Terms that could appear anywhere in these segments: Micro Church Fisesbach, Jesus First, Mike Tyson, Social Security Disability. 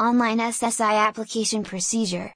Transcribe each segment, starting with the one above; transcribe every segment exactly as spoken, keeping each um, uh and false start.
Online S S I application procedure.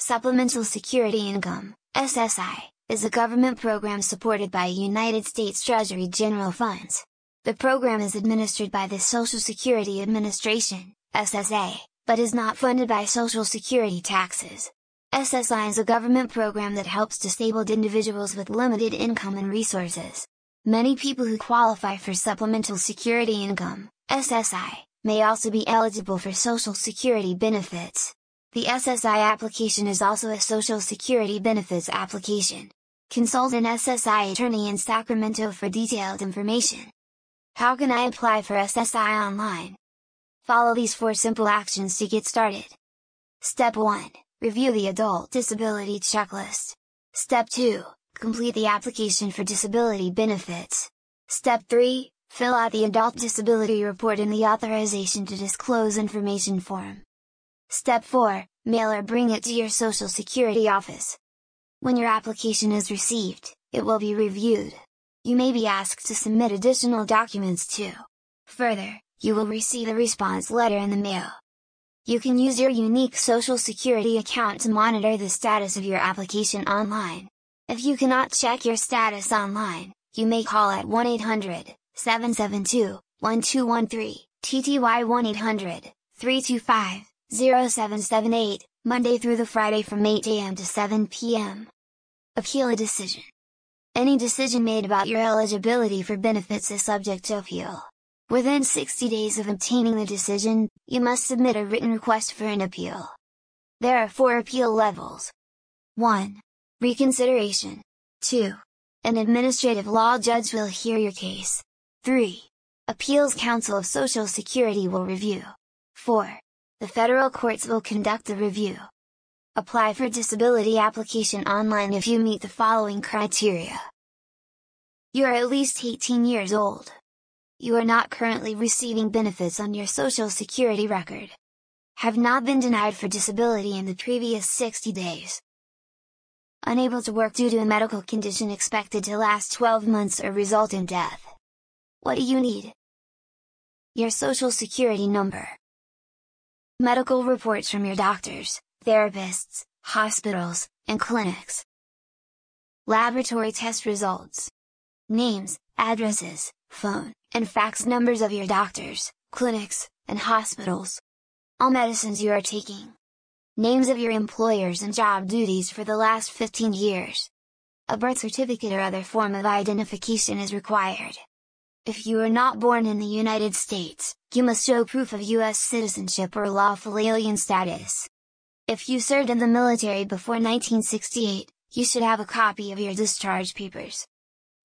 Supplemental Security Income, S S I, is a government program supported by United States Treasury General Funds. The program is administered by the Social Security Administration, S S A, but is not funded by Social Security taxes. S S I is a government program that helps disabled individuals with limited income and resources. Many people who qualify for Supplemental Security Income, S S I, may also be eligible for Social Security benefits. The S S I application is also a Social Security benefits application. Consult an S S I attorney in Sacramento for detailed information. How can I apply for S S I online? Follow these four simple actions to get started. Step one. Review the Adult Disability Checklist. Step two. Complete the application for disability benefits. Step three. Fill out the Adult Disability Report in the Authorization to Disclose Information form. Step four. Mail or bring it to your Social Security office. When your application is received, it will be reviewed. You may be asked to submit additional documents too. Further, you will receive a response letter in the mail. You can use your unique Social Security account to monitor the status of your application online. If you cannot check your status online, you may call at one eight hundred, seven seven two, one two one three, T T Y one eight hundred, three two five, zero seven seven eight, Monday through the Friday from eight a m to seven p m Appeal a decision. Any decision made about your eligibility for benefits is subject to appeal. Within sixty days of obtaining the decision, you must submit a written request for an appeal. There are four appeal levels. one. Reconsideration. two. An administrative law judge will hear your case. three. Appeals Council of Social Security will review. four. The federal courts will conduct the review. Apply for disability application online if you meet the following criteria. You are at least eighteen years old. You are not currently receiving benefits on your Social Security record. Have not been denied for disability in the previous sixty days. Unable to work due to a medical condition expected to last twelve months or result in death. What do you need? Your Social Security number. Medical reports from your doctors, therapists, hospitals, and clinics. Laboratory test results. Names, addresses, phone, and fax numbers of your doctors, clinics, and hospitals. All medicines you are taking. Names of your employers and job duties for the last fifteen years. A birth certificate or other form of identification is required. If you are not born in the United States, you must show proof of U S citizenship or lawful alien status. If you served in the military before nineteen sixty-eight, you should have a copy of your discharge papers.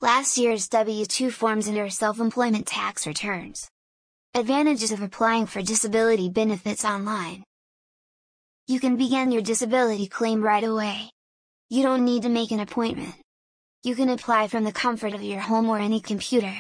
Last year's W two forms and or self-employment tax returns. Advantages of applying for disability benefits online. You can begin your disability claim right away. You don't need to make an appointment. You can apply from the comfort of your home or any computer.